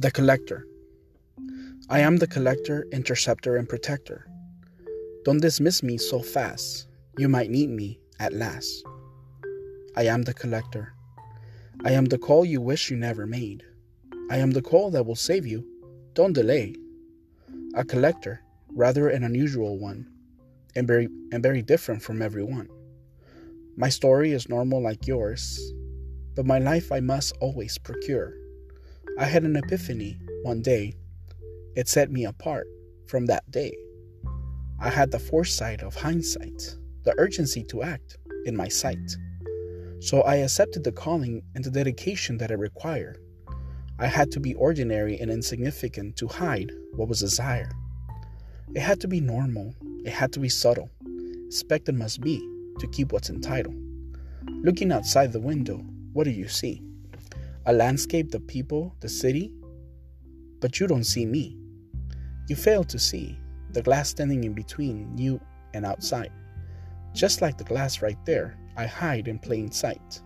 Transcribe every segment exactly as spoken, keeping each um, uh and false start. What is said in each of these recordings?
The Collector. I am the Collector, Interceptor, and Protector. Don't dismiss me so fast. You might need me at last. I am the Collector. I am the call you wish you never made. I am the call that will save you. Don't delay. A collector, rather an unusual one, and very, and very different from everyone. My story is normal like yours, but my life I must always procure. I had an epiphany one day. It set me apart from that day. I had the foresight of hindsight, the urgency to act in my sight. So I accepted the calling and the dedication that it required. I had to be ordinary and insignificant to hide what was desired. It had to be normal. It had to be subtle. Expected must be to keep what's entitled. Looking outside the window, what do you see? A landscape, the people, the city? But you don't see me. You fail to see the glass standing in between you and outside. Just like the glass right there, I hide in plain sight.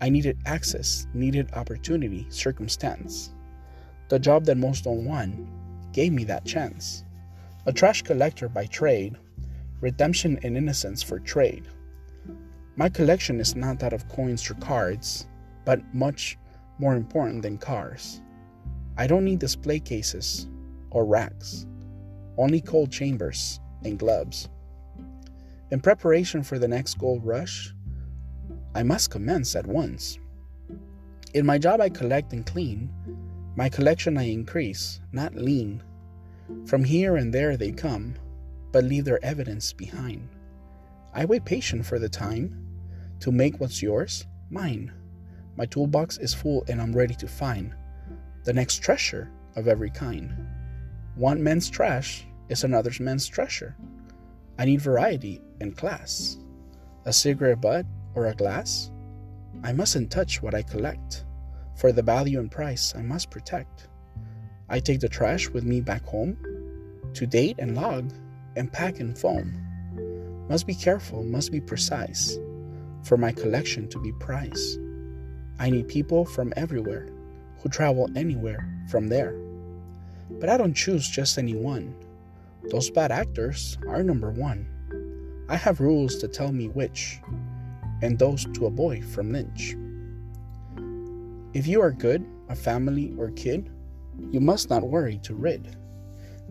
I needed access, needed opportunity, circumstance. The job that most don't want gave me that chance. A trash collector by trade, redemption and innocence for trade. My collection is not that of coins or cards, but much more important than cars. I don't need display cases or racks, only cold chambers and gloves. In preparation for the next gold rush, I must commence at once. In my job I collect and clean. My collection I increase, not lean. From here and there they come, but leave their evidence behind. I wait patient for the time to make what's yours mine. My toolbox is full and I'm ready to find the next treasure of every kind. One man's trash is another man's treasure. I need variety and class. A cigarette butt or a glass? I mustn't touch what I collect, for the value and price I must protect. I take the trash with me back home, to date and log, and pack and foam. Must be careful, must be precise, for my collection to be prized. I need people from everywhere, who travel anywhere from there. But I don't choose just anyone. Those bad actors are number one. I have rules to tell me which, and those to a boy from Lynch. If you are good, a family or kid, you must not worry to rid.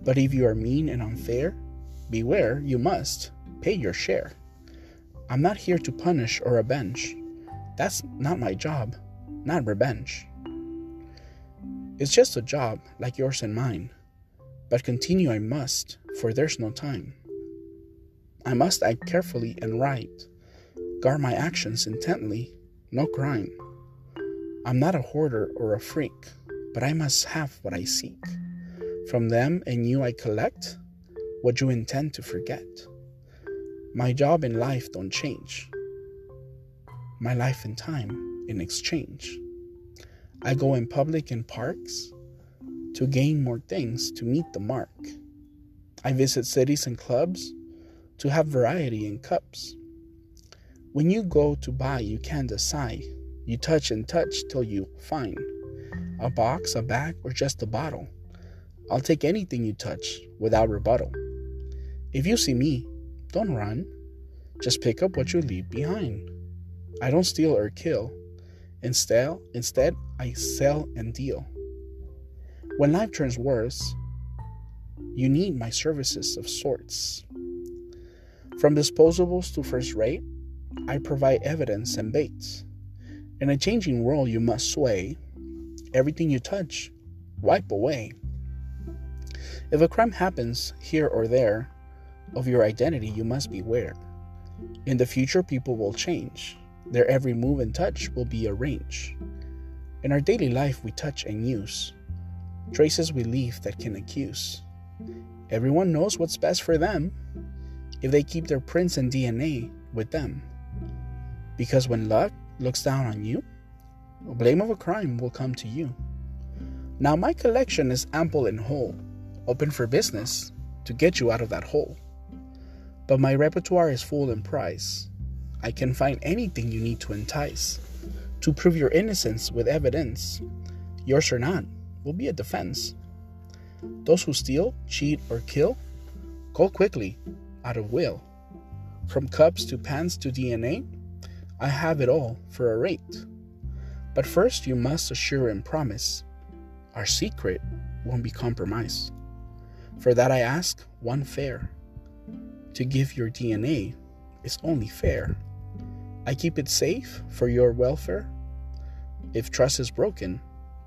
But if you are mean and unfair, beware, you must pay your share. I'm not here to punish or avenge. That's not my job, not revenge. It's just a job like yours and mine, but continue I must, for there's no time. I must act carefully and right, guard my actions intently, no crime. I'm not a hoarder or a freak, but I must have what I seek. From them and you I collect what you intend to forget. My job and life don't change. My life and time in exchange. I go in public and parks to gain more things to meet the mark. I visit cities and clubs to have variety in cups. When you go to buy, you can't decide. You touch and touch till you find a box, a bag, or just a bottle. I'll take anything you touch without rebuttal. If you see me, don't run. Just pick up what you leave behind. I don't steal or kill. Instead, instead, I sell and deal. When life turns worse, you need my services of sorts. From disposables to first rate, I provide evidence and baits. In a changing world, you must sway. Everything you touch, wipe away. If a crime happens here or there, of your identity, you must beware. In the future, people will change. Their every move and touch will be arranged. In our daily life, we touch and use traces we leave that can accuse. Everyone knows what's best for them if they keep their prints and D N A with them. Because when luck looks down on you, the blame of a crime will come to you. Now my collection is ample and whole, open for business to get you out of that hole. But my repertoire is full and price. I can find anything you need to entice, to prove your innocence with evidence. Yours or not, will be a defense. Those who steal, cheat, or kill go quickly, out of will. From cups to pants to D N A, I have it all for a rate. But first you must assure and promise, our secret won't be compromised. For that I ask one fare, to give your D N A is only fair. I keep it safe for your welfare. If trust is broken,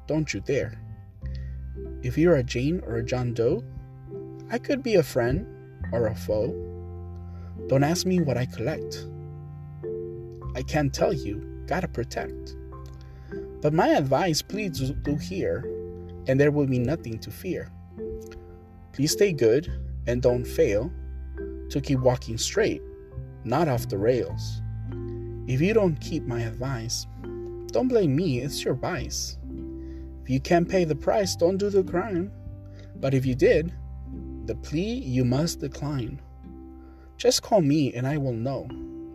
don't you dare. If you're a Jane or a John Doe, I could be a friend or a foe. Don't ask me what I collect. I can't tell you, gotta protect. But my advice, please do hear, and there will be nothing to fear. Please stay good and don't fail to keep walking straight, not off the rails. If you don't keep my advice, don't blame me, it's your vice. If you can't pay the price, don't do the crime. But if you did, the plea you must decline. Just call me and I will know,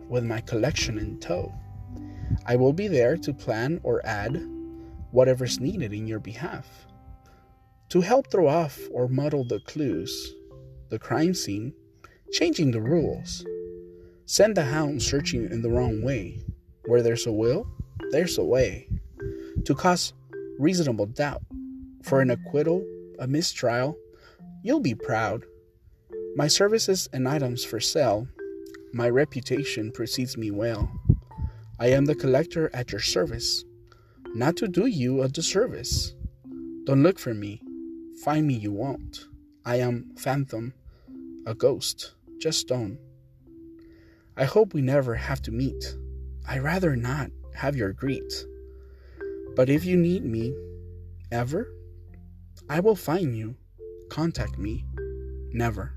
with my collection in tow. I will be there to plan or add whatever's needed in your behalf, to help throw off or muddle the clues, the crime scene, changing the rules. Send the hounds searching in the wrong way. Where there's a will, there's a way. To cause reasonable doubt, for an acquittal, a mistrial, you'll be proud. My services and items for sale, my reputation precedes me well. I am the collector at your service, not to do you a disservice. Don't look for me, find me you won't. I am phantom, a ghost, just don't. I hope we never have to meet. I'd rather not have your greet. But if you need me, ever, I will find you. Contact me, never.